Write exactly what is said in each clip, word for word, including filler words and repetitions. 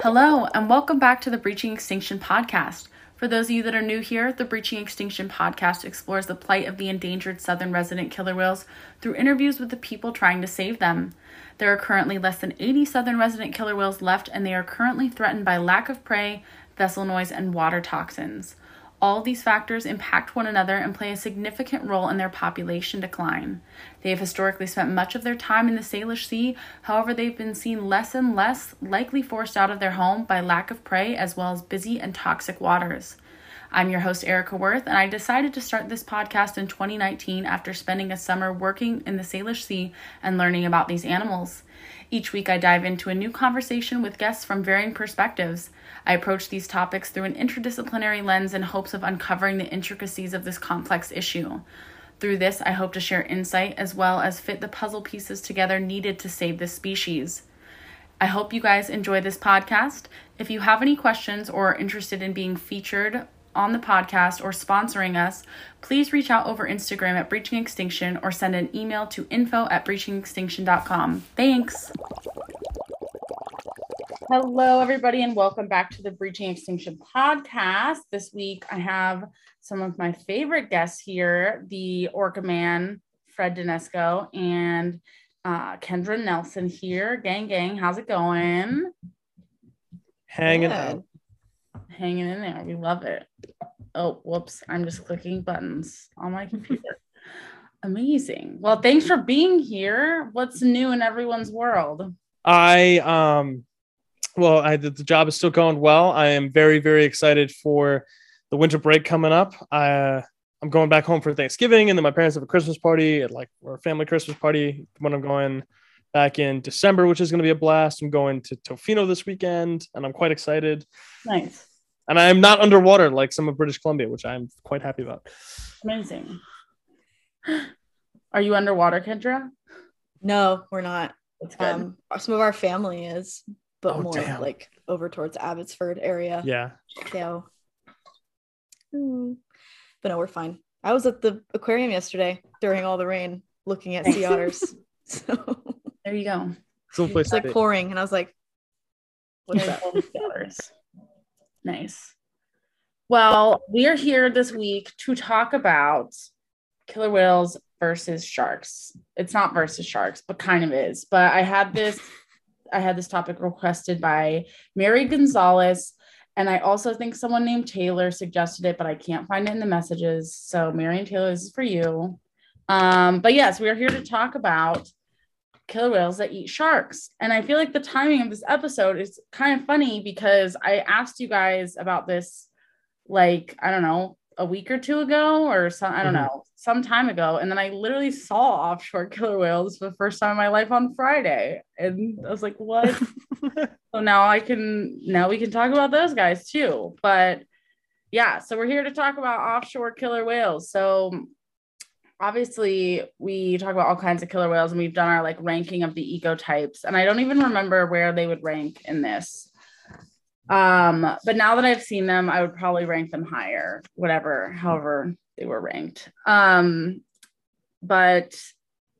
Hello, and welcome back to the Breaching Extinction podcast. For those of you that are new here, the Breaching Extinction podcast explores the plight of the endangered southern resident killer whales through interviews with the people trying to save them. There are currently less than eighty southern resident killer whales left, and they are currently threatened by lack of prey, vessel noise, and water toxins. All these factors impact one another and play a significant role in their population decline. They have historically spent much of their time in the Salish Sea, however they've been seen less and less, likely forced out of their home by lack of prey as well as busy and toxic waters. I'm your host Erica Wirth, and I decided to start this podcast in twenty nineteen after spending a summer working in the Salish Sea and learning about these animals. Each week I dive into a new conversation with guests from varying perspectives. I approach these topics through an interdisciplinary lens in hopes of uncovering the intricacies of this complex issue. Through this, I hope to share insight as well as fit the puzzle pieces together needed to save this species. I hope you guys enjoy this podcast. If you have any questions or are interested in being featured on the podcast or sponsoring us, please reach out over Instagram at Breaching Extinction or send an email to info at breaching extinction dot com. Thanks. Hello, everybody, and welcome back to the Breaching Extinction podcast. This week, I have some of my favorite guests here, the Orca Man, Fred Donesco, and uh, Kendra Nelson here. Gang, gang, how's it going? Hanging out. Hanging in there. We love it. Oh, whoops. I'm just clicking buttons on my computer. Amazing. Well, thanks for being here. What's new in everyone's world? I, um, well, I, the, the job is still going well. I am very, very excited for the winter break coming up. Uh, I'm going back home for Thanksgiving, and then my parents have a Christmas party at like or a family Christmas party when I'm going back in December, which is going to be a blast. I'm going to Tofino this weekend, and I'm quite excited. Nice. And I'm not underwater like some of British Columbia, which I'm quite happy about. Amazing. Are you underwater, Kendra? No, we're not. That's good. Um, some of our family is, but oh, more damn. like over towards Abbotsford area. Yeah. So, mm. But no, we're fine. I was at the aquarium yesterday during all the rain looking at sea otters. So there you go. It's like pouring, and I was like, what's that? Nice. Well, we are here this week to talk about killer whales versus sharks. It's not versus sharks, but kind of is. But I had this, I had this topic requested by Mary Gonzalez, and I also think someone named Taylor suggested it, but I can't find it in the messages. So Mary and Taylor, this is for you. Um, but yes, we are here to talk about killer whales that eat sharks. And I feel like the timing of this episode is kind of funny because I asked you guys about this, like, I don't know, a week or two ago or some, I don't mm-hmm. know, some time ago. And then I literally saw offshore killer whales for the first time in my life on Friday. And I was like, what? So now I can, now we can talk about those guys too. But yeah, so we're here to talk about offshore killer whales. So obviously, we talk about all kinds of killer whales, and we've done our like ranking of the ecotypes, and I don't even remember where they would rank in this. Um, but now that I've seen them, I would probably rank them higher, whatever, however they were ranked. Um, but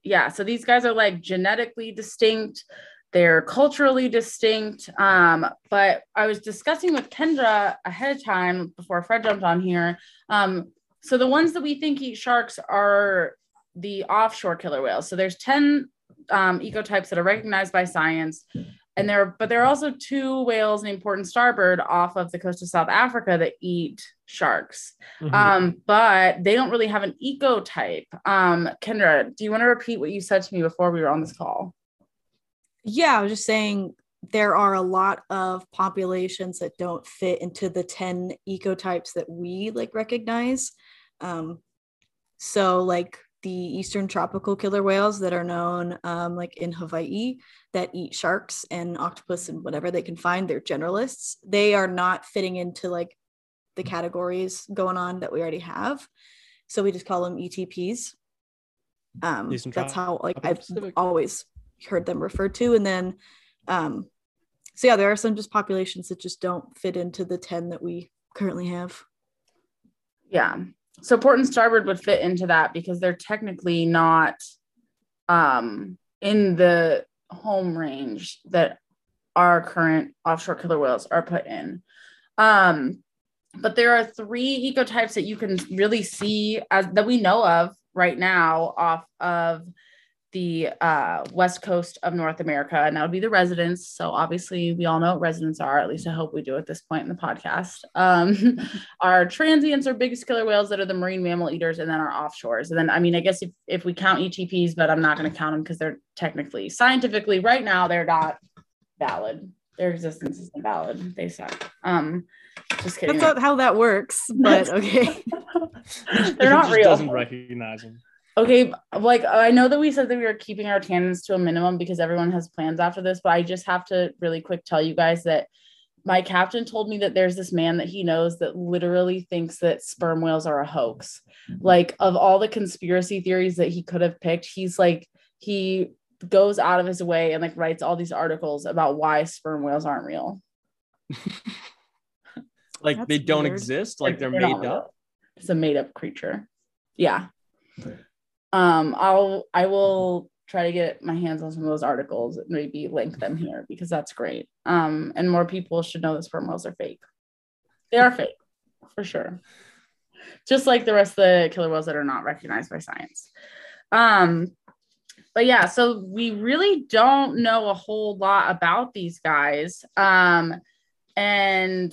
yeah, so these guys are like genetically distinct. They're culturally distinct. Um, but I was discussing with Kendra ahead of time before Fred jumped on here. Um, So the ones that we think eat sharks are the offshore killer whales. So there's ten um, ecotypes that are recognized by science. And there, but there are also two whales named Port and Starboard off of the coast of South Africa that eat sharks. Mm-hmm. Um, but they don't really have an ecotype. Um, Kendra, do you want to repeat what you said to me before we were on this call? Yeah, I was just saying there are a lot of populations that don't fit into the ten ecotypes that we like recognize. Um, So like the Eastern Tropical killer whales that are known um, like in Hawaii that eat sharks and octopus and whatever they can find, they're generalists. They are not fitting into like the categories going on that we already have. So we just call them E T Ps. Um, that's how like I've Pacific. always heard them referred to. And then, um, so yeah, there are some just populations that just don't fit into the ten that we currently have. Yeah. So Port and Starboard would fit into that because they're technically not um, in the home range that our current offshore killer whales are put in. Um, but there are three ecotypes that you can really see as, that we know of right now off of the uh, west coast of North America, and that would be the residents. So obviously we all know what residents are, at least I hope we do at this point in the podcast. Um, our transients are biggest killer whales that are the marine mammal eaters, and then our offshores. And then, I mean, I guess if, if we count E T Ps, but I'm not going to count them because they're technically, scientifically right now, they're not valid. Their existence isn't valid. They suck. Um, just kidding. That's not how that works, but okay. They're not real. It doesn't recognize them. Okay, like I know that we said that we were keeping our tangents to a minimum because everyone has plans after this, but I just have to really quick tell you guys that my captain told me that there's this man that he knows that literally thinks that sperm whales are a hoax. Like, of all the conspiracy theories that he could have picked, he's like, he goes out of his way and like writes all these articles about why sperm whales aren't real. Like That's they don't weird. exist, like, like they're, they're made up. It's a made up creature. Yeah. Um, I'll, I will try to get my hands on some of those articles and maybe link them here because that's great. Um, and more people should know that sperm whales are fake. They are fake for sure. Just like the rest of the killer whales that are not recognized by science. Um, but yeah, so we really don't know a whole lot about these guys. Um, and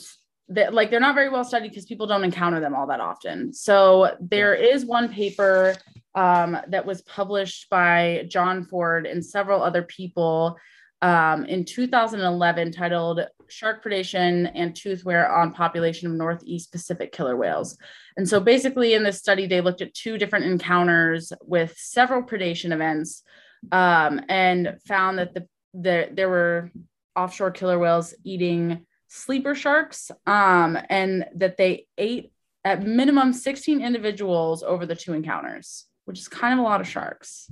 that, like, they're not very well studied because people don't encounter them all that often. So there is one paper Um, that was published by John Ford and several other people um, in two thousand eleven titled Shark Predation and Tooth Wear on Population of Northeast Pacific Killer Whales. And so basically in this study, they looked at two different encounters with several predation events um, and found that the, the there were offshore killer whales eating sleeper sharks um, and that they ate at minimum sixteen individuals over the two encounters, which is kind of a lot of sharks.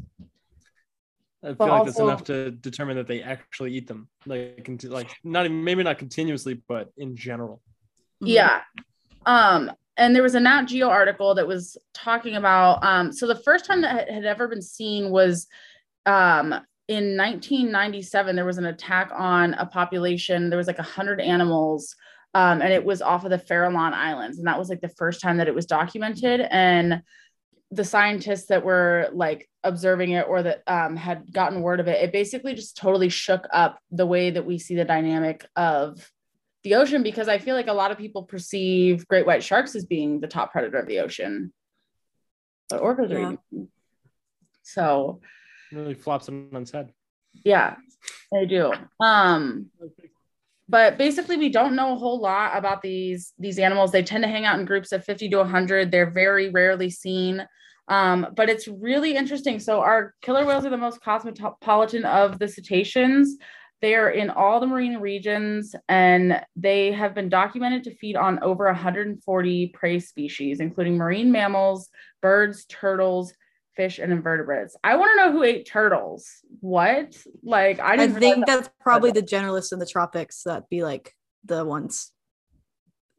I feel but like also, that's enough to determine that they actually eat them. Like, like not even, maybe not continuously, but in general. Yeah. Um, and there was a Nat Geo article that was talking about, um, so the first time that had ever been seen was um, in nineteen ninety-seven, there was an attack on a population. There was like one hundred animals um, and it was off of the Farallon Islands. And that was like the first time that it was documented. And the scientists that were like observing it or that um, had gotten word of it, it basically just totally shook up the way that we see the dynamic of the ocean, because I feel like a lot of people perceive great white sharks as being the top predator of the ocean. But orcas are eating. So it really flops on its head. Yeah, they do. Um, But basically, we don't know a whole lot about these, these animals. They tend to hang out in groups of fifty to one hundred. They're very rarely seen, um, but it's really interesting. So our killer whales are the most cosmopolitan of the cetaceans. They are in all the marine regions, and they have been documented to feed on over one hundred forty prey species, including marine mammals, birds, turtles, fish, and invertebrates. I want to know who ate turtles. What? Like, I didn't I think that. That's probably the generalists in the tropics that'd be like the ones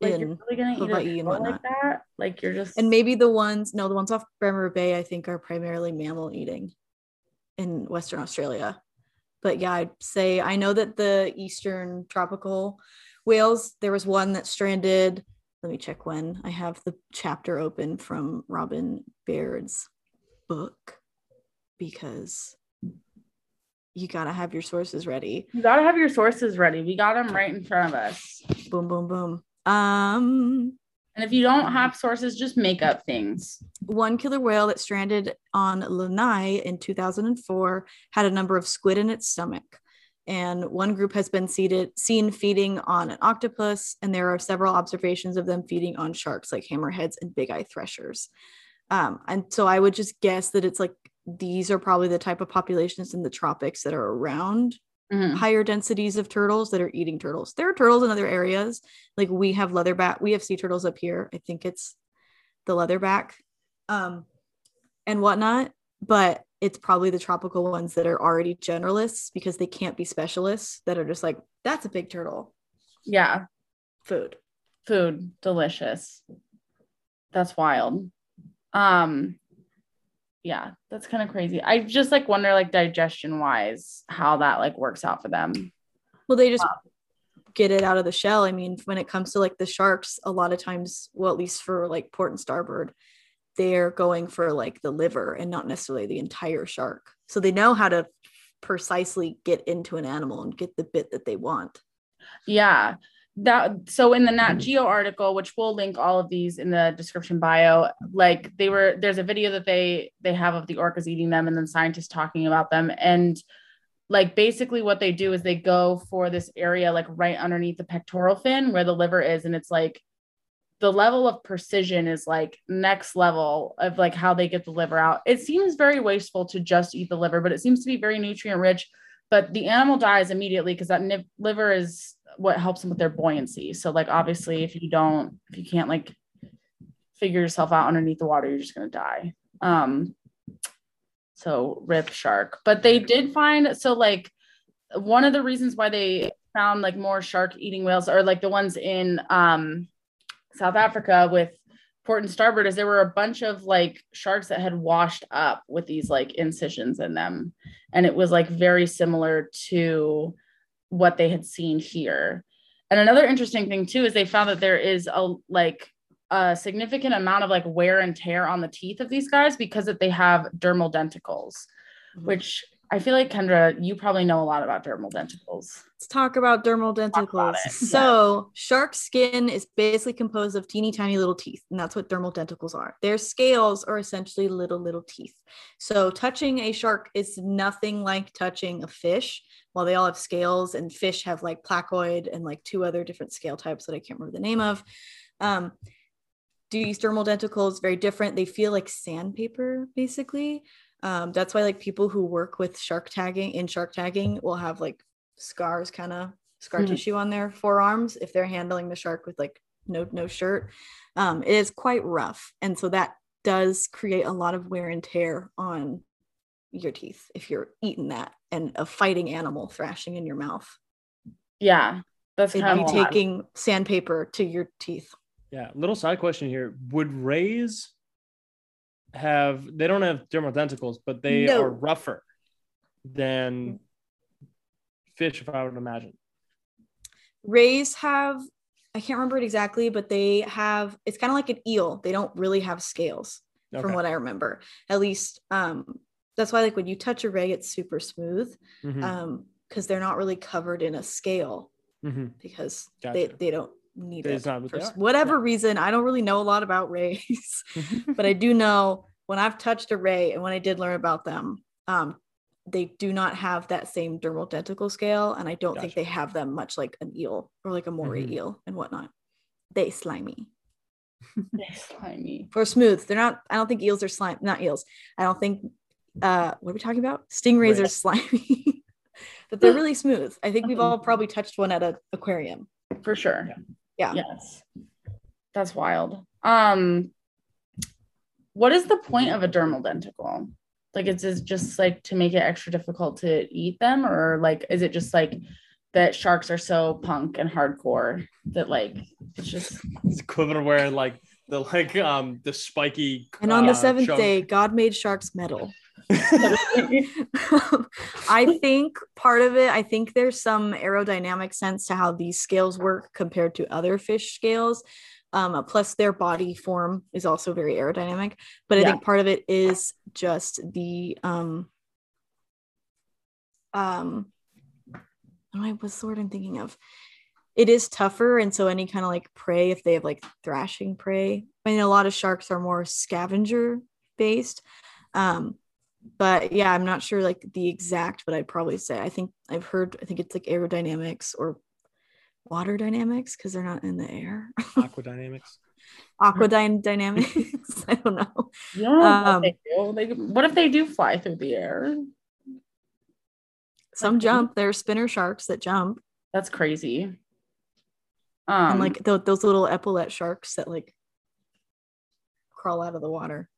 like in you're really gonna Hawaii eat and whatnot. Like that? Like you're just and maybe the ones no, the ones off Bremer Bay I think are primarily mammal eating in Western Australia. But yeah, I'd say I know that the Eastern Tropical whales, there was one that stranded. Let me check when I have the chapter open from Robin Baird's book, because you gotta have your sources ready. You gotta have your sources ready. We got them right in front of us. Boom, boom, boom. Um, and if you don't have sources, just make up things. One killer whale that stranded on Lanai in two thousand four had a number of squid in its stomach, and one group has been seated, seen feeding on an octopus, and there are several observations of them feeding on sharks like hammerheads and big eye threshers. Um, and so I would just guess that it's like, these are probably the type of populations in the tropics that are around mm-hmm. higher densities of turtles that are eating turtles. There are turtles in other areas. Like we have leatherback, we have sea turtles up here. I think it's the leatherback um, and whatnot, but it's probably the tropical ones that are already generalists because they can't be specialists that are just like, that's a big turtle. Yeah. Food. Food. Delicious. That's wild. Um, yeah, that's kind of crazy. I just like wonder, like digestion wise, how that like works out for them. Well, they just um, get it out of the shell. I mean, when it comes to like the sharks, a lot of times, well, at least for like Port and Starboard, they're going for like the liver and not necessarily the entire shark. So they know how to precisely get into an animal and get the bit that they want. Yeah. That, so in the Nat Geo article, which we'll link all of these in the description bio, like they were, there's a video that they, they have of the orcas eating them and then scientists talking about them. And like, basically what they do is they go for this area, like right underneath the pectoral fin where the liver is. And it's like, the level of precision is like next level of like how they get the liver out. It seems very wasteful to just eat the liver, but it seems to be very nutrient rich, but the animal dies immediately because that nib- liver is what helps them with their buoyancy. So like, obviously if you don't, if you can't like figure yourself out underneath the water, you're just going to die. Um, so rip shark, but they did find, so like one of the reasons why they found like more shark eating whales or like the ones in um, South Africa with Port and Starboard is there were a bunch of like sharks that had washed up with these like incisions in them. And it was like very similar to what they had seen here. And another interesting thing too, is they found that there is a like a significant amount of like wear and tear on the teeth of these guys because that they have dermal denticles, mm-hmm. which I feel like Kendra, you probably know a lot about dermal denticles. Let's talk about dermal denticles. About so yeah. Shark skin is basically composed of teeny tiny little teeth. And that's what dermal denticles are. Their scales are essentially little, little teeth. So touching a shark is nothing like touching a fish. While they all have scales and fish have like placoid and like two other different scale types that I can't remember the name of. Um, these dermal denticles, very different. They feel like sandpaper basically. Um, that's why like people who work with shark tagging in shark tagging will have like scars, kind of scar mm-hmm. tissue on their forearms if they're handling the shark with like no no shirt. Um, it is quite rough, and so that does create a lot of wear and tear on your teeth if you're eating that and a fighting animal thrashing in your mouth. Yeah, that's it'd be taking lot. sandpaper to your teeth. Yeah, little side question here: would rays have they don't have dermal denticles, but they no. are rougher than fish, if I would imagine. Rays have, I can't remember it exactly, but they have, it's kind of like an eel. They don't really have scales, okay. from what I remember. At least, um, that's why like when you touch a ray, it's super smooth, mm-hmm. um, because they're not really covered in a scale, mm-hmm. because gotcha. they, they don't need it for whatever yeah. reason. I don't really know a lot about rays, but I do know when I've touched a ray and when I did learn about them, um, they do not have that same dermal denticle scale. And I don't gotcha. think they have them much like an eel or like a moray mm-hmm. eel and whatnot. They slimy. They're slimy. Or smooth. They're not, I don't think eels are slime, not eels. I don't think, uh, what are we talking about? Stingrays right. are slimy, but they're really smooth. I think we've all probably touched one at an aquarium. For sure. Yeah. Yeah. Yes. That's wild. Um, what is the point of a dermal denticle? Like, it's just like to make it extra difficult to eat them, or like, is it just like that sharks are so punk and hardcore that like it's just it's equivalent where like the like um the spiky and on uh, the seventh chunk. Day, God made sharks metal. I think part of it, I think there's some aerodynamic sense to how these scales work compared to other fish scales. Um, plus their body form is also very aerodynamic, but I yeah. think part of it is just the, um, um, I what sort I'm thinking of. It is tougher. And so any kind of like prey, if they have like thrashing prey, I mean, a lot of sharks are more scavenger based. Um, But yeah, I'm not sure like the exact, but I'd probably say, I think I've heard, I think it's like aerodynamics or water dynamics because they're not in the air. Aquadynamics. aquadynamics. I don't know. Yeah, um, they do. They, what if they do fly through the air? Some okay. jump. There are spinner sharks that jump. That's crazy. Um, and like th- those little epaulette sharks that like crawl out of the water.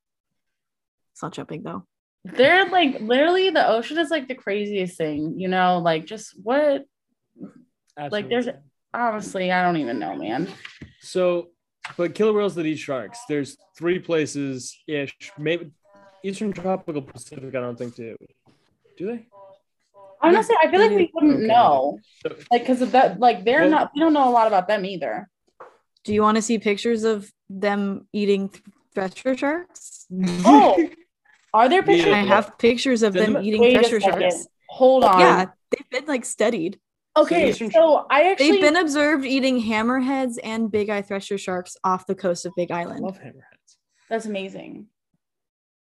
It's not jumping though. They're like, literally the ocean is like the craziest thing, you know, like just what, Absolutely. like there's honestly, I don't even know, man. So, but killer whales that eat sharks, there's three places ish, maybe Eastern Tropical Pacific, I don't think do. Do they? Honestly, I feel like we wouldn't okay. know, like, cause of that, like they're well, not, we don't know a lot about them either. Do you want to see pictures of them eating thresher sharks? Oh. Are there pictures? Yeah. I have pictures of them eating thresher sharks. Hold on. Yeah, they've been like studied. Okay, so, so I actually... They've been observed eating hammerheads and big eye thresher sharks off the coast of Big Island. I love hammerheads. That's amazing.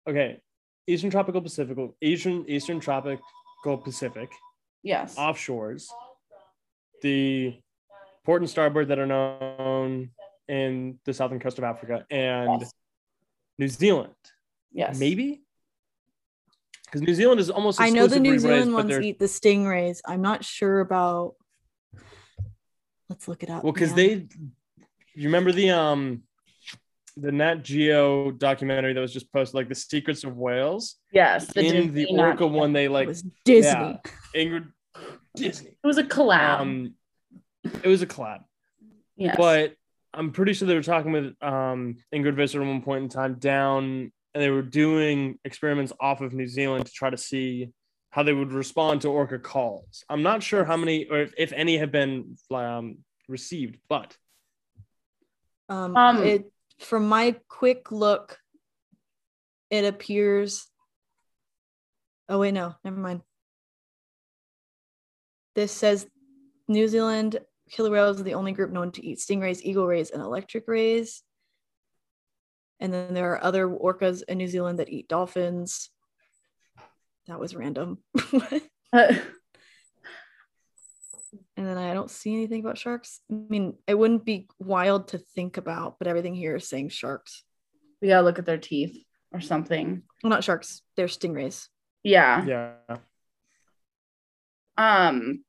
Okay, Eastern Tropical Pacific, Asian, Eastern Tropical Pacific. Yes. Offshores. The Port and Starboard that are known in the southern coast of Africa and yes. New Zealand. Yes. Maybe? Because New Zealand is almost I know the New Zealand raised, ones eat the stingrays. I'm not sure about. Let's look it up. Well, because they, you remember the um, the Nat Geo documentary that was just posted, like the Secrets of Whales. Yes. The In Disney the Orca Nat- one, they like it was Disney. Yeah, Ingrid Disney. It was a collab. Um, it was a collab. Yes. But I'm pretty sure they were talking with um Ingrid Visser at one point in time down. And they were doing experiments off of New Zealand to try to see how they would respond to orca calls. I'm not sure how many or if, if any have been um, received, but um, um, it, from my quick look, it appears. Oh wait, no, never mind. This says New Zealand killer whales are the only group known to eat stingrays, eagle rays, and electric rays. And then there are other orcas in New Zealand that eat dolphins. That was random. uh, and then I don't see anything about sharks. I mean, it wouldn't be wild to think about, but everything here is saying sharks. We gotta look at their teeth or something. Well, not sharks. They're stingrays. Yeah. Yeah. Um.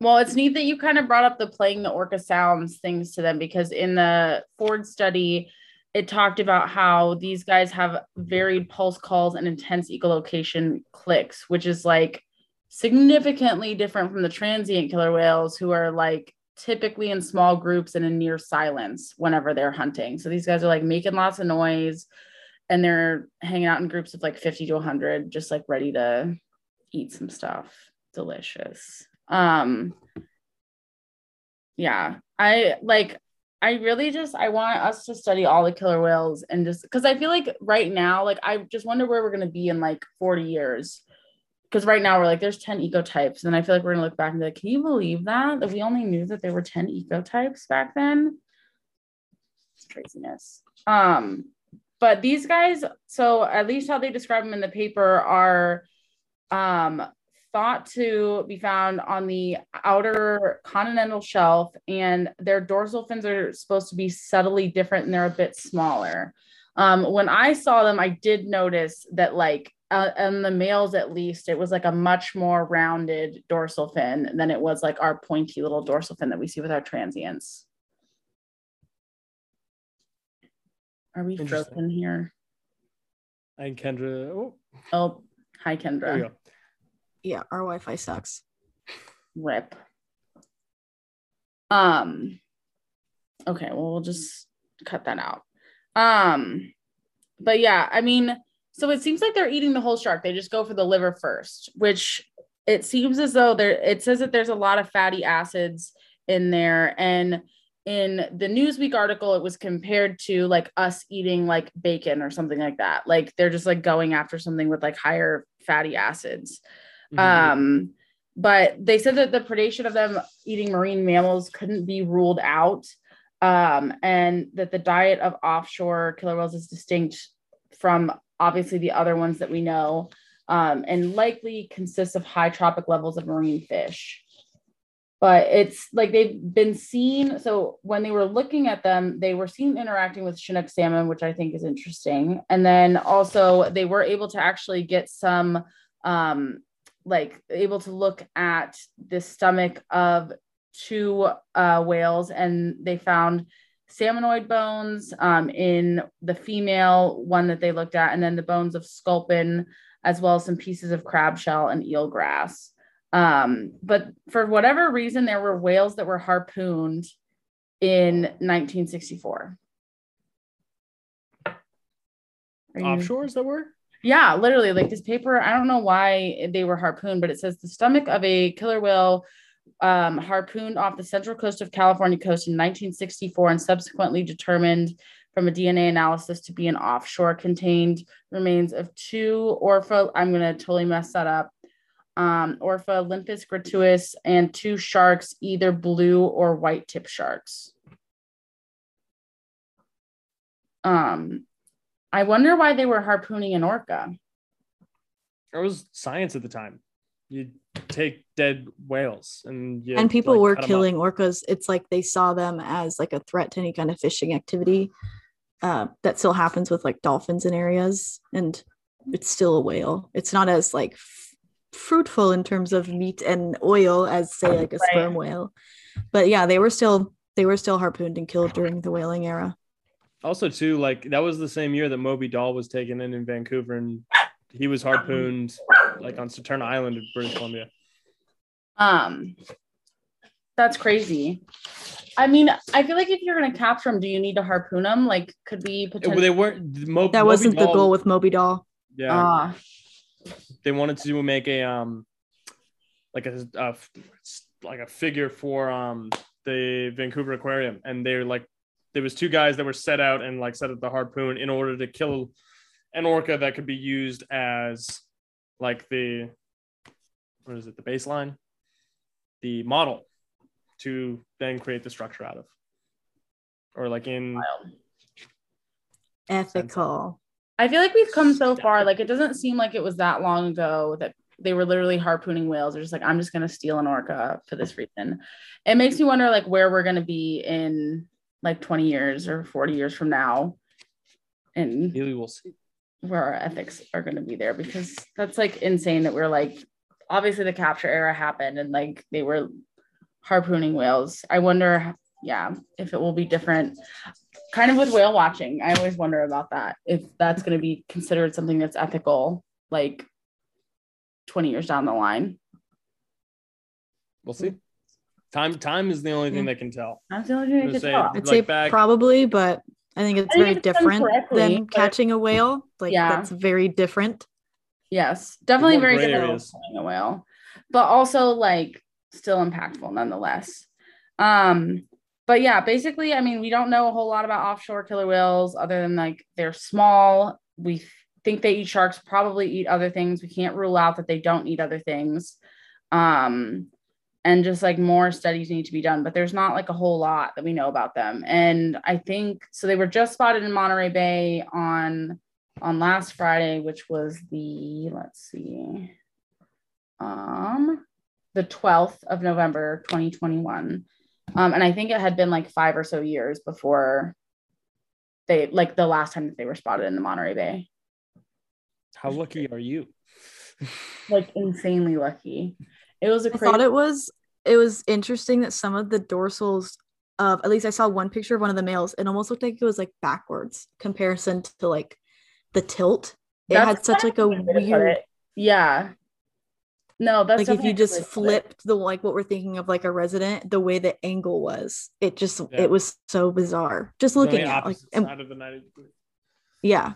Well, it's neat that you kind of brought up the playing the orca sounds things to them because in the Ford study, it talked about how these guys have varied pulse calls and intense echolocation clicks, which is like significantly different from the transient killer whales who are like typically in small groups and in near silence whenever they're hunting. So these guys are like making lots of noise and they're hanging out in groups of like fifty to one hundred, just like ready to eat some stuff. Delicious. Um, yeah, I like... I really just, I want us to study all the killer whales and just, because I feel like right now, like, I just wonder where we're going to be in like forty years. Because right now we're like, there's ten ecotypes. And I feel like we're going to look back and be like, can you believe that? That we only knew that there were ten ecotypes back then. It's craziness. Um, but these guys, so at least how they describe them in the paper are um, thought to be found on the outer continental shelf, and their dorsal fins are supposed to be subtly different and they're a bit smaller. Um, when I saw them, I did notice that like, uh, and the males at least, it was like a much more rounded dorsal fin than it was like our pointy little dorsal fin that we see with our transients. Are we frozen here? And Kendra. Oh, oh hi, Kendra. There you go. Yeah, our Wi-Fi sucks. Rip. Um. Okay, well, we'll just cut that out. Um. But yeah, I mean, so it seems like they're eating the whole shark. They just go for the liver first, which it seems as though there. It says that there's a lot of fatty acids in there, and in the Newsweek article, it was compared to like us eating like bacon or something like that. Like they're just like going after something with like higher fatty acids. Mm-hmm. Um, but they said that the predation of them eating marine mammals couldn't be ruled out, um, and that the diet of offshore killer whales is distinct from obviously the other ones that we know, um, and likely consists of high tropic levels of marine fish. But it's like they've been seen. So when they were looking at them, they were seen interacting with Chinook salmon, which I think is interesting. And then also they were able to actually get some, um, like able to look at the stomach of two uh, whales, and they found salmonoid bones um, in the female one that they looked at, and then the bones of sculpin, as well as some pieces of crab shell and eel grass. Um, but for whatever reason, there were whales that were harpooned in nineteen sixty-four. You... Offshores that were? Yeah, literally, like this paper, I don't know why they were harpooned, but it says the stomach of a killer whale um, harpooned off the central coast of California coast in nineteen sixty-four, and subsequently determined from a D N A analysis to be an offshore contained remains of two Orpha, I'm going to totally mess that up, Um, Orpha, Olympus gratuitous, and two sharks, either blue or white tip sharks. Um, I wonder why they were harpooning an orca. It was science at the time. You take dead whales, and you, and people like, were killing orcas. It's like they saw them as like a threat to any kind of fishing activity. Uh, that still happens with like dolphins in areas, and it's still a whale. It's not as like fruitful in terms of meat and oil as say like a right. sperm whale, but yeah, they were still they were still harpooned and killed during the whaling era. Also too, like that was the same year that Moby Doll was taken in in Vancouver, and he was harpooned like on Saturna Island of British Columbia. Um that's crazy. I mean, I feel like if you're going to capture them, do you need to harpoon them? Like, could we potentially... they weren't Mo- that Moby wasn't Doll, the goal with Moby Doll. Yeah. Uh, They wanted to make a um, like a, a like a figure for um the Vancouver Aquarium, and they're like, there was two guys that were set out and like set up the harpoon in order to kill an orca that could be used as like the what is it the baseline, the model to then create the structure out of, or like in ethical. I feel like we've come so far. Like, it doesn't seem like it was that long ago that they were literally harpooning whales. They're just like, I'm just going to steal an orca for this reason. It makes me wonder like where we're going to be in like twenty years or forty years from now. And maybe we'll see where our ethics are going to be there, because that's like insane that we're like, obviously the capture era happened and like they were harpooning whales. I wonder, yeah, if it will be different. Kind of with whale watching, I always wonder about that, if that's going to be considered something that's ethical like twenty years down the line. We'll see. Time time is the only thing that can tell. That's the only thing I can say, tell. I'd like say back... probably, but I think it's I think very it's different than but... catching a whale. Like, yeah. That's very different. Yes, definitely very different than catching a whale, but also like still impactful nonetheless. Um, But yeah, basically, I mean, we don't know a whole lot about offshore killer whales other than like they're small. We think they eat sharks, probably eat other things. We can't rule out that they don't eat other things. Um, and just like more studies need to be done, but there's not like a whole lot that we know about them. And I think, so they were just spotted in Monterey Bay on, on last Friday, which was the, let's see, um, the twelfth of November, twenty twenty-one. Um, and I think it had been like five or so years before they, like the last time that they were spotted in the Monterey Bay. How lucky are you? Like insanely lucky. It was a crazy- I thought it was, it was interesting that some of the dorsals of, at least I saw one picture of one of the males. It almost looked like it was like backwards comparison to like the tilt. It that's had such like a weird. Yeah. No, that's like if you just flipped the like what we're thinking of like a resident, the way the angle was, it just yeah. it was so bizarre. Just looking at like and, of the ninety degree. Yeah,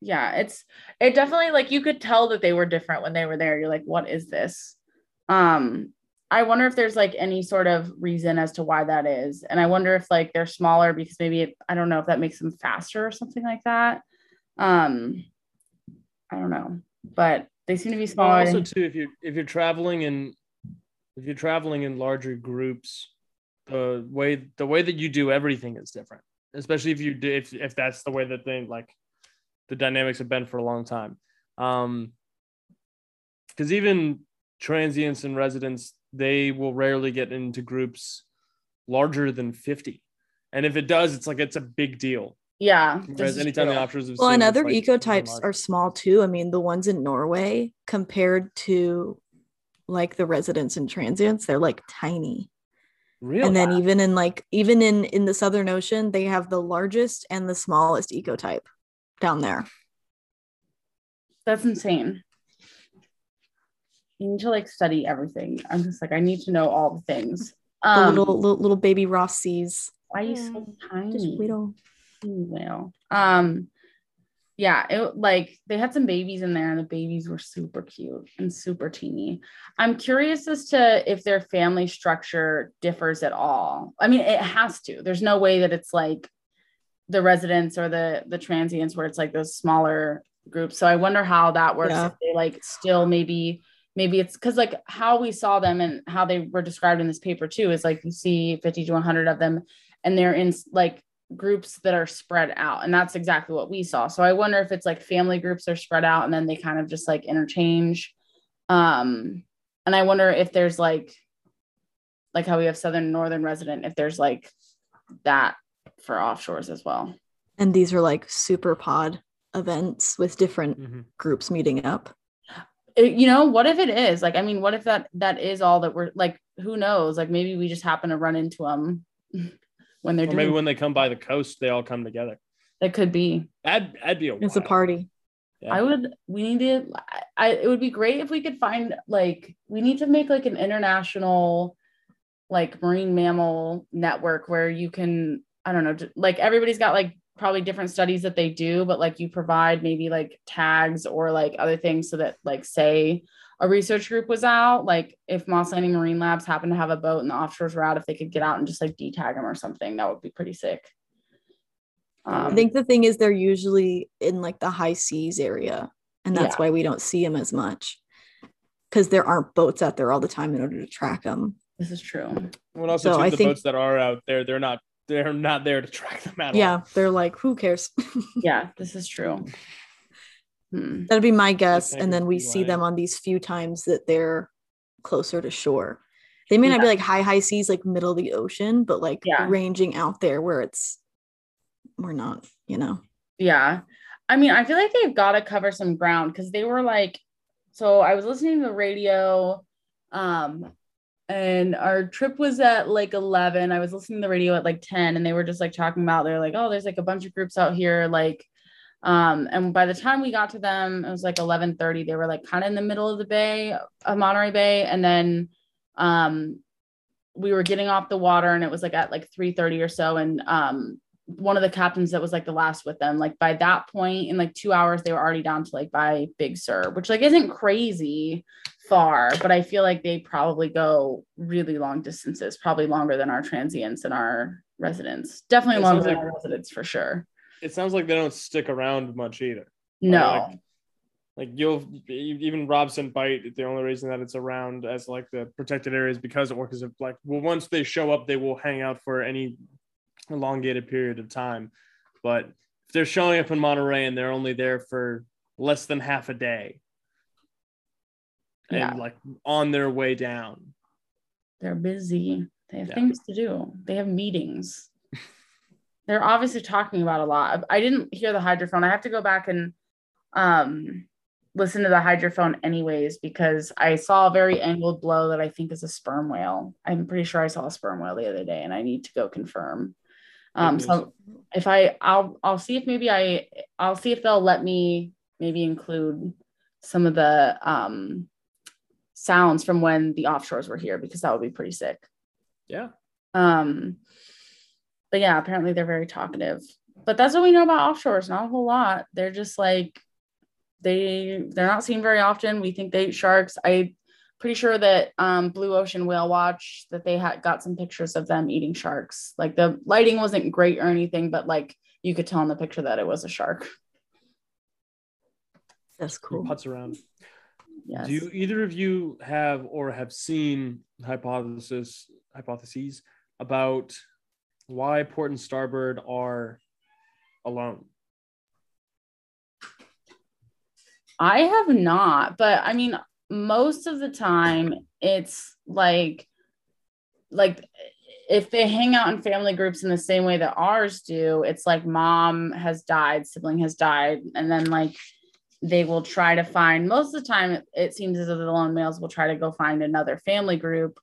yeah, it's it definitely like you could tell that they were different when they were there. You're like, what is this? Um, I wonder if there's like any sort of reason as to why that is, and I wonder if like they're smaller because maybe it, I don't know if that makes them faster or something like that. Um, I don't know, but. They seem to be smaller. Also, too, if you're if you're traveling in if you're traveling in larger groups, the way the way that you do everything is different. Especially if you do, if if that's the way that they like the dynamics have been for a long time. Um, because even transients and residents, they will rarely get into groups larger than fifty. And if it does, it's like, it's a big deal. Yeah. Whereas anytime the options well, and other like ecotypes are small too. I mean, the ones in Norway compared to like the residents and transients, they're like tiny. Really? And then even in like, even in, in the Southern Ocean, they have the largest and the smallest ecotype down there. That's insane. You need to like study everything. I'm just like, I need to know all the things. Um, the little, little, little baby Ross seas. Why are you yeah. so tiny? Just wheedle. Well, um, yeah, it like they had some babies in there, and the babies were super cute and super teeny. I'm curious as to if their family structure differs at all. I mean, it has to. There's no way that it's like the residents or the the transients where it's like those smaller groups. So I wonder how that works. Yeah. If they like still maybe maybe it's because like how we saw them and how they were described in this paper too is like you see fifty to one hundred of them, and they're in like groups that are spread out, and that's exactly what we saw. So I wonder if it's like family groups are spread out and then they kind of just like interchange. Um and I wonder if there's like like how we have Southern and Northern resident, if there's like that for offshores as well. And these are like super pod events with different mm-hmm. groups meeting up. You know, what if it is like, I mean, what if that that is all that we're like, who knows, like maybe we just happen to run into them when they're or doing maybe when they come by the coast, they all come together. That could be. That'd, that'd be a It's wild. a party. Yeah. I would, we need to, I, it would be great if we could find, like, we need to make, like, an international, like, marine mammal network where you can, I don't know, like, everybody's got, like, probably different studies that they do, but, like, you provide maybe, like, tags or, like, other things so that, like, say a research group was out, like if Moss Landing Marine Labs happened to have a boat and the offshores were out, if they could get out and just like detag them or something, that would be pretty sick. Um, I think the thing is they're usually in like the high seas area, and that's yeah. why we don't see them as much, because there aren't boats out there all the time in order to track them. This is true. Well, also so the think, boats that are out there, they're not they're not there to track them at yeah, all. Yeah, they're like, who cares? Yeah, this is true. Hmm. That'd be my guess. And then we see them on these few times that they're closer to shore. They may yeah. not be like high, high seas, like middle of the ocean, but like yeah. ranging out there where it's, we're not, you know? Yeah. I mean, I feel like they've got to cover some ground because they were like, so I was listening to the radio um, and our trip was at like eleven. I was listening to the radio at like ten, and they were just like talking about, they're like, oh, there's like a bunch of groups out here. Like, Um, and by the time we got to them, it was like eleven thirty. They were like kind of in the middle of the bay of Monterey Bay. And then, um, we were getting off the water, and it was like at like three thirty or so. And, um, one of the captains that was like the last with them, like by that point in like two hours, they were already down to like by Big Sur, which like isn't crazy far, but I feel like they probably go really long distances, probably longer than our transients and our residents, definitely longer than our residents for sure. It sounds like they don't stick around much either. No. Like, like you'll even Robson Bight, the only reason that it's around as like the protected area is because orcas have like, well, once they show up, they will hang out for any elongated period of time. But if they're showing up in Monterey and they're only there for less than half a day and yeah. like on their way down. They're busy. They have yeah. things to do. They have meetings. They're obviously talking about a lot. I didn't hear the hydrophone. I have to go back and um, listen to the hydrophone anyways, because I saw a very angled blow that I think is a sperm whale. I'm pretty sure I saw a sperm whale the other day, and I need to go confirm. Um, so if I, I'll, I'll see if maybe I, I'll see if they'll let me maybe include some of the um, sounds from when the offshores were here, because that would be pretty sick. Yeah. Um. But yeah, apparently they're very talkative. But that's what we know about offshores, not a whole lot. They're just like, they, they're not seen very often. We think they eat sharks. I'm pretty sure that um, Blue Ocean Whale Watch, that they had got some pictures of them eating sharks. Like the lighting wasn't great or anything, but like you could tell in the picture that it was a shark. That's cool. Putts around. Yes. Do you, either of you have or have seen hypothesis, hypotheses about why Port and Starboard are alone? I have not, but I mean, most of the time it's like, like if they hang out in family groups in the same way that ours do, it's like mom has died, sibling has died. And then like, they will try to find, most of the time, it, it seems as though the lone males will try to go find another family group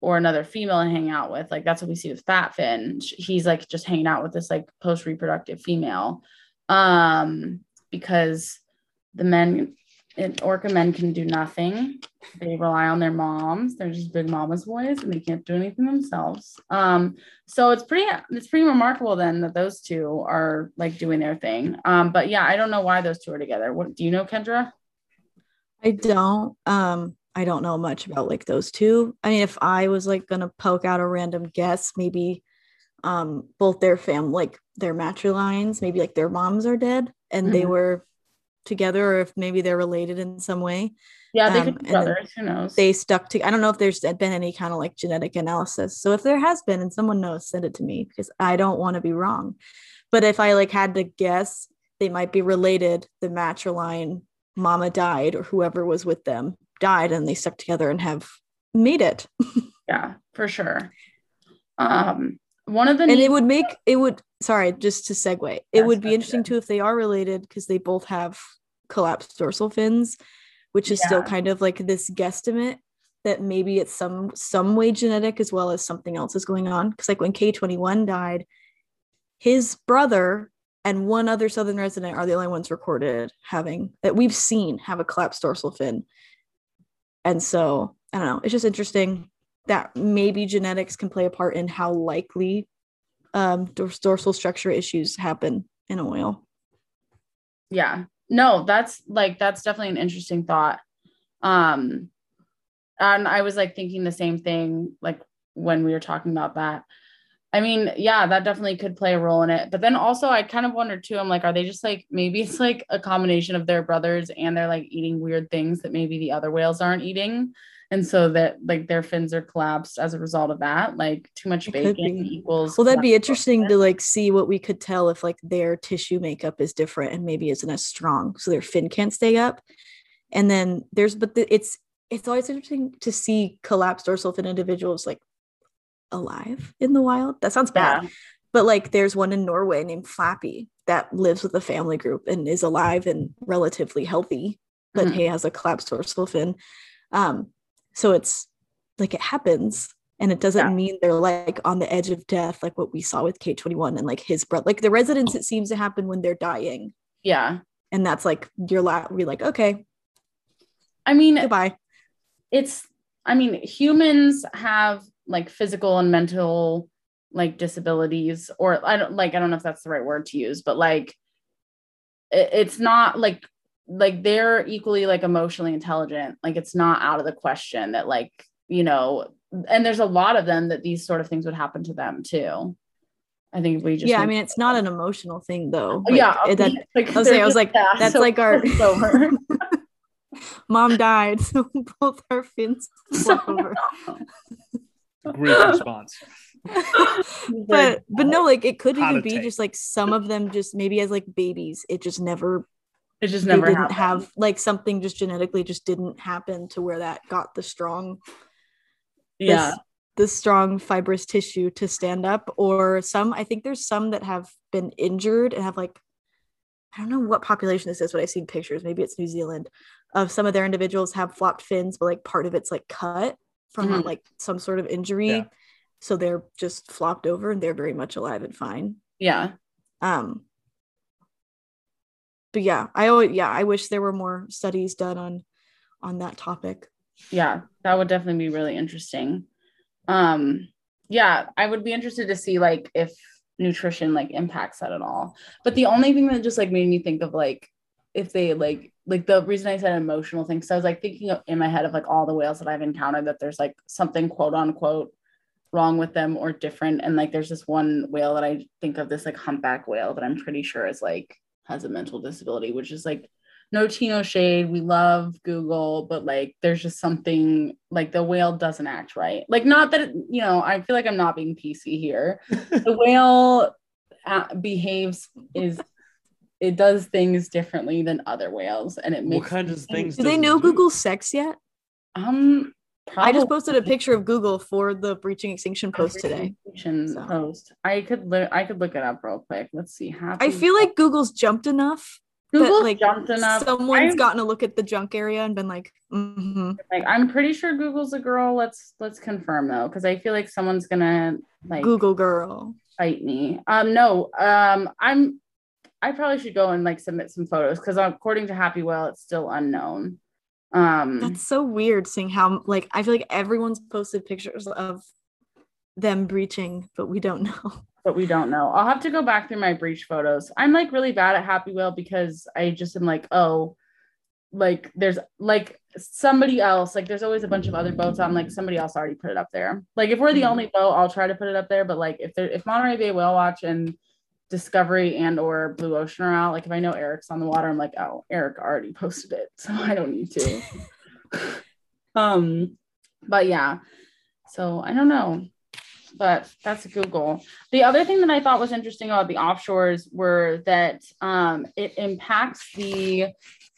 or another female to hang out with. Like, that's what we see with Fat Fin. He's like just hanging out with this like post reproductive female, um, because the men, and orca men can do nothing. They rely on their moms. They're just big mama's boys and they can't do anything themselves. Um, so it's pretty, it's pretty remarkable then that those two are like doing their thing. Um, but yeah, I don't know why those two are together. What do you know, Kendra? I don't, um, I don't know much about like those two. I mean, if I was like going to poke out a random guess, maybe um, both their fam, like their matrilines, maybe like their moms are dead and mm-hmm. they were together, or if maybe they're related in some way. Yeah, they um, could be brothers, who knows. They stuck to, I don't know if there's been any kind of like genetic analysis. So if there has been and someone knows, send it to me because I don't want to be wrong. But if I like had to guess, they might be related. The matriline mama died or whoever was with them died and they stuck together and have made it. Yeah, for sure. Um, one of the, and needs- it would make, it would, sorry, just to segue, yes, it would be interesting good. too if they are related because they both have collapsed dorsal fins, which is yeah. still kind of like this guesstimate that maybe it's some some way genetic as well as something else is going on. Because like when K twenty-one died, his brother and one other southern resident are the only ones recorded having that we've seen have a collapsed dorsal fin. And so I don't know, it's just interesting that maybe genetics can play a part in how likely um dorsal structure issues happen in a whale. Yeah, no, that's like, that's definitely an interesting thought. Um, and I was like thinking the same thing, like when we were talking about that. I mean, yeah, that definitely could play a role in it. But then also I kind of wondered too, I'm like, are they just like, maybe it's like a combination of their brothers and they're like eating weird things that maybe the other whales aren't eating. And so that like their fins are collapsed as a result of that, like too much bacon equals. Well, that'd be interesting to like see what we could tell if like their tissue makeup is different and maybe isn't as strong. So their fin can't stay up. And then there's, but the, it's, it's always interesting to see collapsed dorsal fin individuals like alive in the wild. That sounds bad. Yeah. But like there's one in Norway named Flappy that lives with a family group and is alive and relatively healthy, but mm-hmm. he has a collapsed dorsal fin. Um, So it's like it happens and it doesn't yeah. mean they're like on the edge of death, like what we saw with K twenty-one and like his brother, like the residents, it seems to happen when they're dying. Yeah. And that's like your lap. We're like, okay. I mean, goodbye. It's, I mean, humans have like physical and mental like disabilities, or I don't like, I don't know if that's the right word to use, but like, it, it's not like, like they're equally like emotionally intelligent. Like it's not out of the question that like, you know, and there's a lot of them that these sort of things would happen to them too. I think we just, yeah, I mean, it's not an emotional thing though. Like, yeah. It, that, like, I was, saying, I was like, yeah, that's so like our mom died. So both our fins so over. Great response. but, but no, like it could even be just like some of them just maybe as like babies, it just never It just never didn't happened. have like something just genetically just didn't happen to where that got the strong, yeah, the, the strong fibrous tissue to stand up. Or some, I think there's some that have been injured and have like, I don't know what population this is, but I've seen pictures. Maybe it's New Zealand of some of their individuals have flopped fins, but like part of it's like cut from mm-hmm. like some sort of injury. Yeah. So they're just flopped over and they're very much alive and fine. Yeah. Um. But yeah, I always, yeah, I wish there were more studies done on, on that topic. Yeah, that would definitely be really interesting. Um, yeah, I would be interested to see like if nutrition like impacts that at all. But the only thing that just like made me think of like if they like like the reason I said emotional thing, so I was like thinking of, in my head of like all the whales that I've encountered that there's like something quote unquote wrong with them or different, and like there's this one whale that I think of, this like humpback whale that I'm pretty sure is like has a mental disability, which is like no tea, no shade. We love Google, but like there's just something like the whale doesn't act right. Like not that, it, you know, I feel like I'm not being P C here. The whale uh, behaves is, it does things differently than other whales. And it makes, what kind of things do they know Google sex yet? Um, probably. I just posted a picture of Google for the Breaching Extinction post today. Extinction so. post. I could li- I could look it up real quick. Let's see. Happy- I feel like Google's jumped enough. Google's that, like, jumped enough. Someone's I've- gotten a look at the junk area and been like, mm-hmm. Like, I'm pretty sure Google's a girl. Let's let's confirm though, because I feel like someone's gonna like Google girl fight me. Um, no. Um, I'm. I probably should go and like submit some photos because according to Happy Whale, it's still unknown. Um, That's so weird seeing how, like, I feel like everyone's posted pictures of them breaching, but we don't know. But we don't know. I'll have to go back through my breach photos. I'm like really bad at Happy Whale because I just am like, oh, like there's like somebody else, like there's always a bunch of other boats on, like somebody else already put it up there. Like if we're the only boat, I'll try to put it up there. But like if there, if Monterey Bay Whale Watch and Discovery and or Blue Ocean are out, like if I know Eric's on the water, I'm like, oh, Eric already posted it, so I don't need to. Um but yeah, so I don't know, but that's Google. The other thing that I thought was interesting about the offshores were that um it impacts the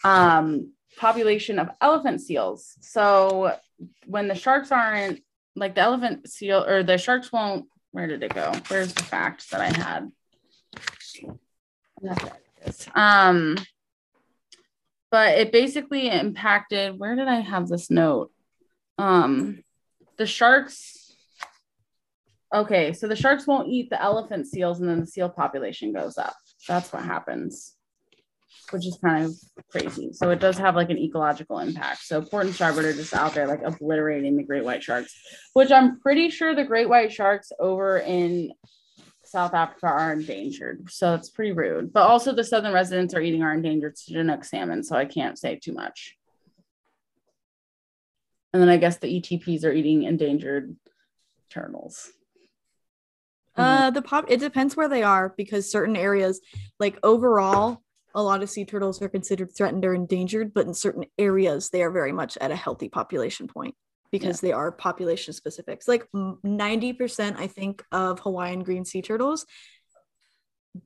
um population of elephant seals. So when the sharks aren't, like the elephant seal or the sharks won't, where did it go? Where's the fact that I had? Um, but it basically impacted, where did I have this note? Um, the sharks, okay, so the sharks won't eat the elephant seals and then the seal population goes up. That's what happens, which is kind of crazy. So it does have like an ecological impact. So Port and Starboard are just out there like obliterating the great white sharks, which I'm pretty sure the great white sharks over in South Africa are endangered, so it's pretty rude. But also the southern residents are eating our endangered Chinook salmon, so I can't say too much. And then I guess the E T Ps are eating endangered turtles. Uh, the pop it depends where they are, because certain areas, like overall, a lot of sea turtles are considered threatened or endangered, but in certain areas they are very much at a healthy population point, because yeah. they are population specifics. Like ninety percent, I think, of Hawaiian green sea turtles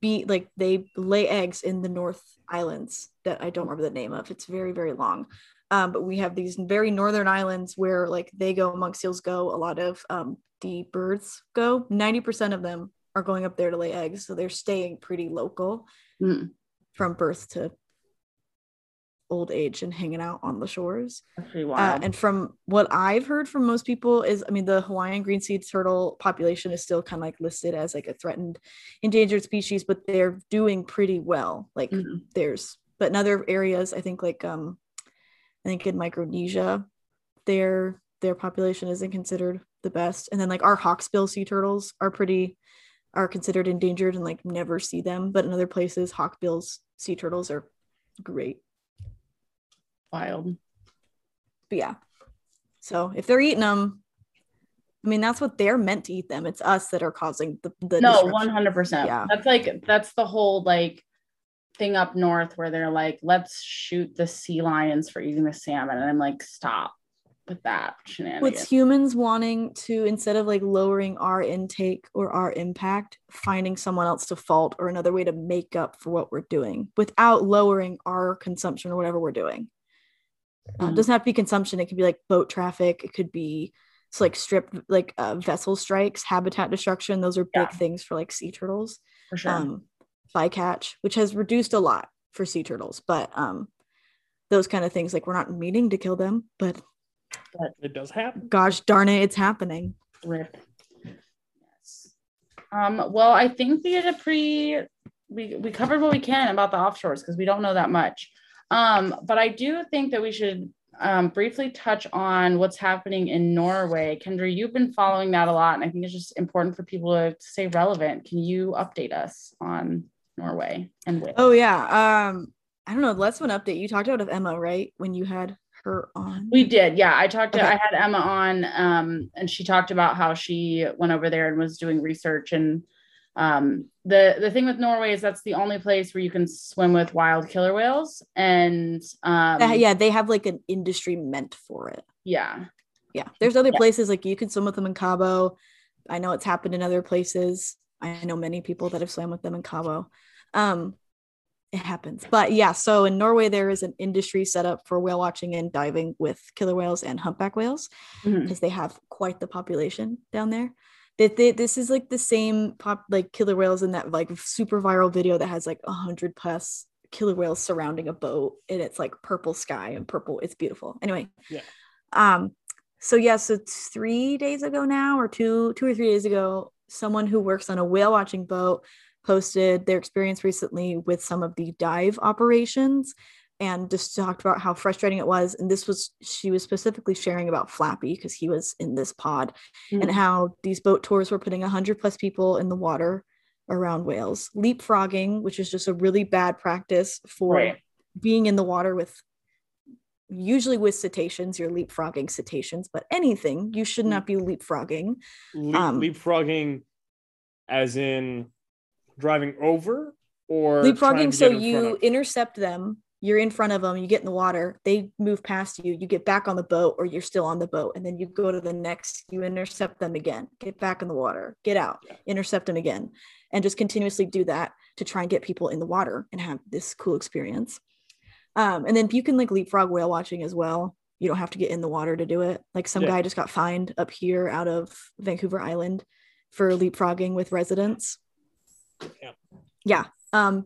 be like they lay eggs in the North Islands that I don't remember the name of. It's very, very long. Um, but we have these very northern islands where like they go, monk seals go, a lot of um, the birds go. ninety percent of them are going up there to lay eggs. So they're staying pretty local mm. from birth to old age and hanging out on the shores. Uh, and from what I've heard from most people is, I mean, the Hawaiian green sea turtle population is still kind of like listed as like a threatened endangered species, but they're doing pretty well. Like mm-hmm. there's, but in other areas, I think like, um, I think in Micronesia, their, their population isn't considered the best. And then like our hawksbill sea turtles are pretty, are considered endangered and like never see them. But in other places, hawkbills, sea turtles are great. Wild. But yeah, so if they're eating them, I mean, that's what they're meant to eat them. It's us that are causing the, the no one hundred percent. Yeah, that's like that's the whole like thing up north where they're like, let's shoot the sea lions for eating the salmon, and I'm like, stop with that shenanigans. With humans wanting to, instead of like lowering our intake or our impact, finding someone else to fault or another way to make up for what we're doing without lowering our consumption or whatever we're doing. Uh, it doesn't have to be consumption. It could be like boat traffic. It could be it's like strip, like uh, vessel strikes, habitat destruction. Those are big yeah. things for like sea turtles. For sure. Um, bycatch, which has reduced a lot for sea turtles, but um, those kind of things, like we're not meaning to kill them, but it does happen. Gosh darn it, it's happening. Rip. Yes. Um. Well, I think we did a pre. We we covered what we can about the offshores because we don't know that much. Um, but I do think that we should um, briefly touch on what's happening in Norway. Kendra, you've been following that a lot, and I think it's just important for people to stay relevant. Can you update us on Norway and Wales? Oh, yeah. Um, I don't know. Let's one update. You talked about Emma, right? When you had her on? We did. Yeah. I talked to, okay. I had Emma on, um, and she talked about how she went over there and was doing research. And um, the, the thing with Norway is that's the only place where you can swim with wild killer whales. And, um, uh, yeah, they have like an industry meant for it. Yeah. Yeah. There's other yeah. places like you can swim with them in Cabo. I know it's happened in other places. I know many people that have swam with them in Cabo. Um, it happens. But yeah, so in Norway, there is an industry set up for whale watching and diving with killer whales and humpback whales, because mm-hmm. they have quite the population down there. That they, they, this is like the same pop, like killer whales in that like super viral video that has like a hundred plus killer whales surrounding a boat, and it's like purple sky and purple. It's beautiful. Anyway, yeah. Um. So yeah, so it's three days ago now, or two, two or three days ago, someone who works on a whale watching boat posted their experience recently with some of the dive operations and just talked about how frustrating it was. And this was, she was specifically sharing about Flappy because he was in this pod mm. and how these boat tours were putting one hundred plus people in the water around whales. Leapfrogging, which is just a really bad practice for right. being in the water with, usually with cetaceans, you're leapfrogging cetaceans, but anything, you should not be leapfrogging. Le- um, leapfrogging as in... driving over or leapfrogging, so you intercept them, you're in front of them, you get in the water, they move past you, you get back on the boat, or you're still on the boat, and then you go to the next, you intercept them again, get back in the water, get out, yeah. intercept them again, and just continuously do that to try and get people in the water and have this cool experience. Um, and then you can like leapfrog whale watching as well. You don't have to get in the water to do it. Like some yeah. guy just got fined up here out of Vancouver Island for leapfrogging with residents. Yeah. yeah um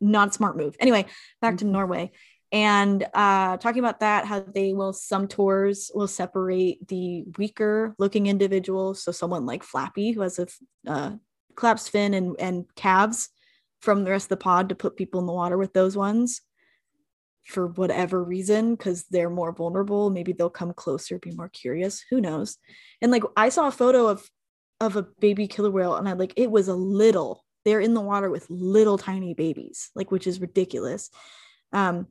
not smart move. Anyway, back mm-hmm. to Norway, and uh talking about that, how they will, some tours will separate the weaker looking individuals, so someone like Flappy who has a uh, collapsed fin and and calves, from the rest of the pod to put people in the water with those ones for whatever reason, because they're more vulnerable, maybe they'll come closer, be more curious, who knows. And like I saw a photo of of a baby killer whale, and I like it was a little they're in the water with little tiny babies, like, which is ridiculous. Um,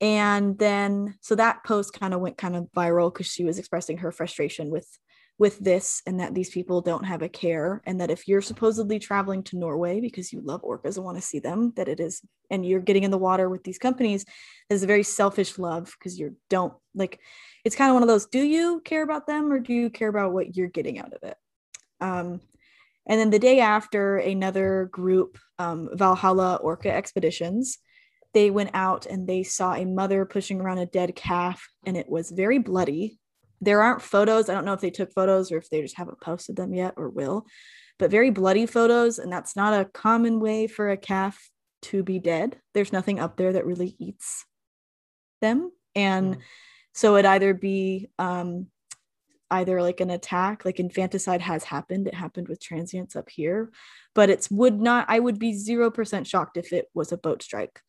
and then, so that post kind of went kind of viral because she was expressing her frustration with, with this, and that these people don't have a care. And that if you're supposedly traveling to Norway because you love orcas and want to see them, that it is, and you're getting in the water with these companies, is a very selfish love, because you don't like, it's kind of one of those, do you care about them or do you care about what you're getting out of it? Um, And then the day after, another group, um, Valhalla Orca Expeditions, they went out and they saw a mother pushing around a dead calf, and it was very bloody. There aren't photos. I don't know if they took photos or if they just haven't posted them yet or will, but very bloody photos. And that's not a common way for a calf to be dead. There's nothing up there that really eats them. And mm. so it'd either be... Um, either like an attack, like infanticide has happened. It happened with transients up here, but it's would not, I would be zero percent shocked if it was a boat strike,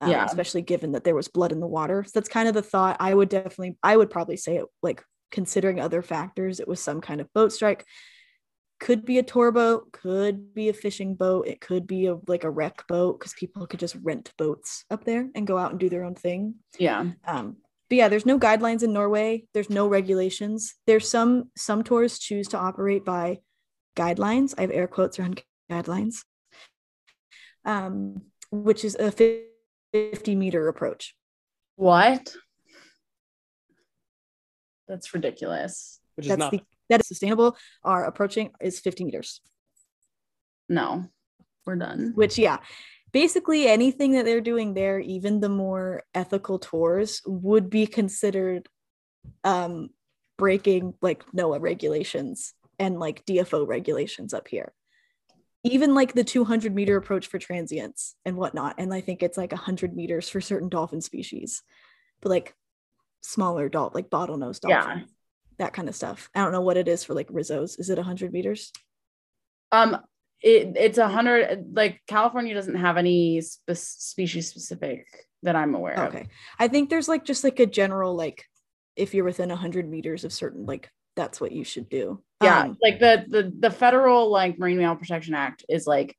um, yeah. especially given that there was blood in the water. So that's kind of the thought. I would definitely, I would probably say it, like considering other factors, it was some kind of boat strike. Could be a tour boat, could be a fishing boat. It could be a, like a wreck boat, because people could just rent boats up there and go out and do their own thing. Yeah. Um, But yeah, there's no guidelines in Norway. There's no regulations. There's some, some tours choose to operate by guidelines. I have air quotes around guidelines, um, which is a fifty meter approach. What? That's ridiculous. Which is That's not. The, that is sustainable. Our approaching is fifty meters. No, we're done. Which, yeah. Basically anything that they're doing there, even the more ethical tours, would be considered um, breaking like NOAA regulations and like D F O regulations up here. Even like the two hundred meter approach for transients and whatnot. And I think it's like one hundred meters for certain dolphin species, but like smaller dolphin, like bottlenose dolphin, yeah. that kind of stuff. I don't know what it is for like Rizzo's. Is it one hundred meters? Um. It, it's a hundred, like California doesn't have any spe- species specific that I'm aware of. Okay. I think there's like, just like a general, like if you're within a hundred meters of certain, like that's what you should do. Yeah. Um, like the, the, the federal like Marine Mammal Protection Act is like,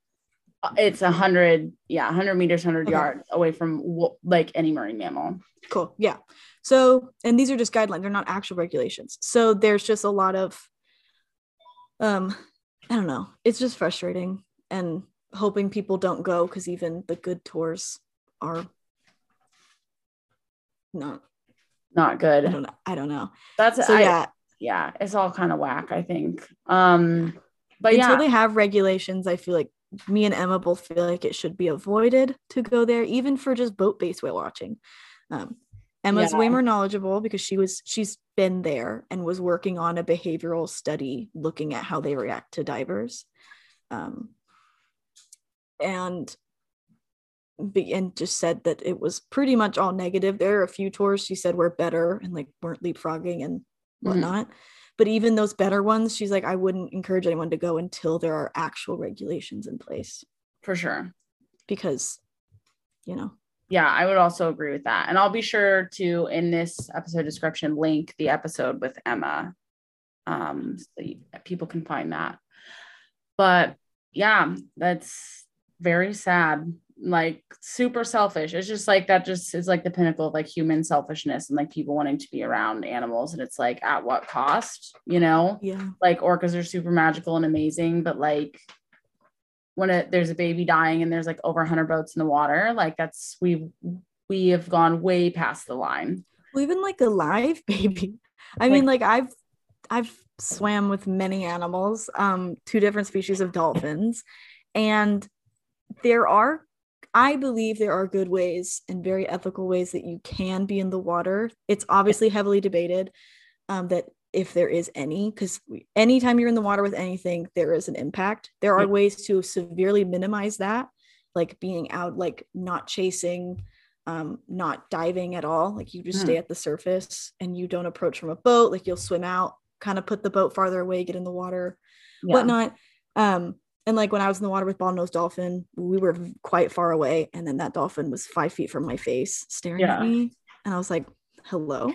it's a hundred, yeah. hundred meters, hundred okay. yards away from like any marine mammal. Cool. Yeah. So, and these are just guidelines. They're not actual regulations. So there's just a lot of, um, I don't know. It's just frustrating, and hoping people don't go, because even the good tours are not not good. I don't know. I don't know. That's so, I, yeah. Yeah, it's all kind of whack, I think. Um, but until yeah. they have regulations, I feel like me and Emma both feel like it should be avoided to go there, even for just boat-based whale watching. Um, Emma's yeah. way more knowledgeable because she was she's been there and was working on a behavioral study looking at how they react to divers. Um, and and just said that it was pretty much all negative. There are a few tours she said were better and like weren't leapfrogging and whatnot. Mm-hmm. But even those better ones, she's like, I wouldn't encourage anyone to go until there are actual regulations in place. For sure. Because, you know. Yeah, I would also agree with that. And I'll be sure to, in this episode description, link the episode with Emma. Um, so you, people can find that. But yeah, that's very sad. Like super selfish. It's just like, that just is like the pinnacle of like human selfishness and like people wanting to be around animals. And it's like, at what cost, you know? Yeah. Like orcas are super magical and amazing, but like when it, there's a baby dying and there's like over a hundred boats in the water, like that's, we, we have gone way past the line. Well, even like a live baby. I like, mean, like I've, I've swam with many animals, um, two different species of dolphins, and there are I believe there are good ways and very ethical ways that you can be in the water. It's obviously heavily debated um, that if there is any, because anytime you're in the water with anything, there is an impact. There are ways to severely minimize that, like being out, like not chasing, um, not diving at all. Like you just mm-hmm. stay at the surface and you don't approach from a boat. Like you'll swim out, kind of put the boat farther away, get in the water, yeah. whatnot. Um, And like when I was in the water with ball-nosed dolphin, we were quite far away. And then that dolphin was five feet from my face staring yeah. at me. And I was like, hello.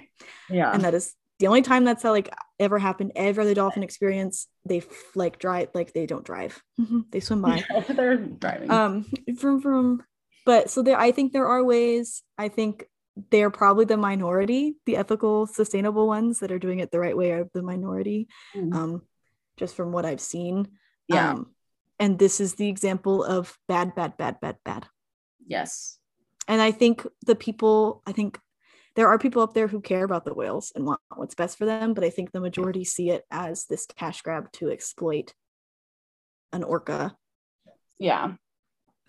Yeah. And that is the only time that's like ever happened. Every other dolphin experience, they like drive, like they don't drive. Mm-hmm. They swim by. Yeah, they're driving. Um, from, from, but so there, I think there are ways. I think they're probably the minority, the ethical, sustainable ones that are doing it the right way are the minority. Mm-hmm. Um, just from what I've seen. Yeah. Um, And this is the example of bad, bad, bad, bad, bad. Yes. And I think the people, I think there are people up there who care about the whales and want what's best for them. But I think the majority see it as this cash grab to exploit an orca. Yeah.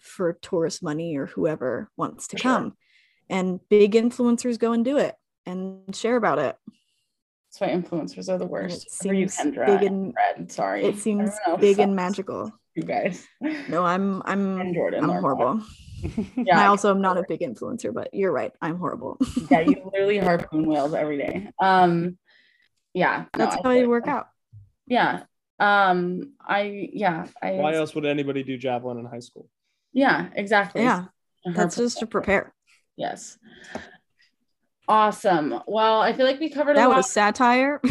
For tourist money or whoever wants to for come. Sure. And big influencers go and do it and share about it. That's why influencers are the worst. It seems you, Kendra, big and, and Fred, sorry. It seems big and magical. You guys. No, I'm I'm Jordan, I'm horrible. Yeah, I, I also am not a big influencer, but you're right. I'm horrible. Yeah, you literally harpoon whales every day. Um, yeah, that's no, how I work out. Yeah. Um, I yeah. I, Why else would anybody do javelin in high school? Yeah, exactly. Yeah, that's just to prepare. Yes. Awesome. Well, I feel like we covered that a lot. That was satire.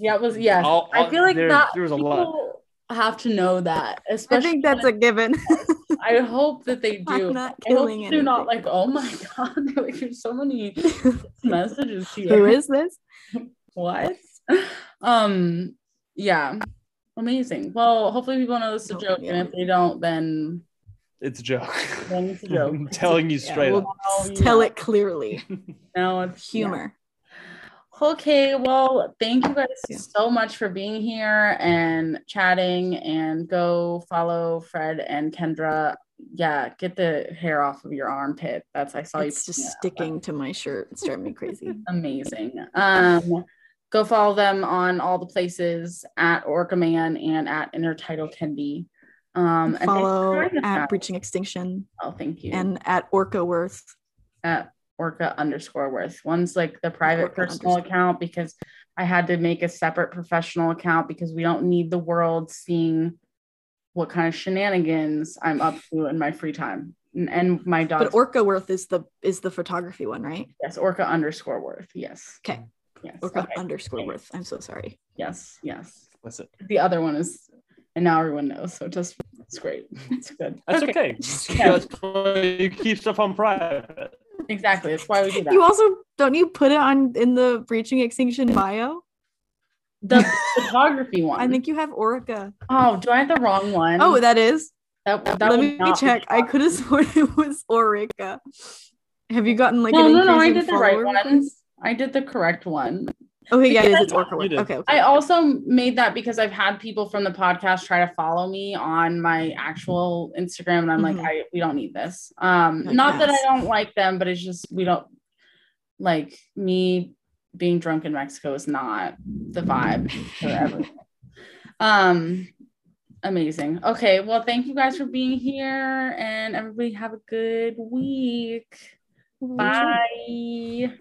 Yeah, it was. Yes, I'll, I'll, I feel like there, that there was a people, lot. Have to know that, especially I think that's a given. I hope that they do. I'm not I hope you do not like, oh my god, there's so many messages here. Who is this? What? Um, yeah, amazing. Well, hopefully people know this is a joke, oh, yeah. and if they don't, then it's a joke. Then it's a joke. I'm telling you straight yeah, up. We'll tell it clearly. No, it's humor. Yeah. Okay, well, thank you guys yeah. so much for being here and chatting, and go follow Fred and Kendra. Yeah, get the hair off of your armpit. That's I saw it's you. It's just sticking to my shirt. It's driving me crazy. Amazing. Um, go follow them on all the places at OrcaMan and at Intertidal Kendi. Um, and follow at that. Breaching Extinction. Oh, thank you. And at Orca Wirth. At Orca underscore Worth. One's like the private Orca personal underscore. account, because I had to make a separate professional account because we don't need the world seeing what kind of shenanigans I'm up to in my free time. And, and my dog. But Orca Worth is the is the photography one, right? Yes, Orca underscore Worth. Yes. Okay. Yes. Orca okay. underscore okay. Worth. I'm so sorry. Yes. Yes. What's it? The other one is, and now everyone knows. So just it's great. It's good. That's okay. okay. Yeah. That's why you keep stuff on private. Exactly. That's why we do that. You also don't you put it on in the Breaching Extinction bio? The photography one. I think you have Orca. Oh, do I have the wrong one? Oh, that is. That, that Let me check. I could have sworn it was Orica. Have you gotten like? No, an no, no. I did the right one. I did the correct one. Okay, yeah, it's orca work. Okay, okay. I also made that because I've had people from the podcast try to follow me on my actual Instagram, and I'm mm-hmm. like, I we don't need this. Um, I not guess. that I don't like them, but it's just we don't like me being drunk in Mexico is not the vibe for everyone. Um, amazing. Okay, well, thank you guys for being here, and everybody have a good week. Bye.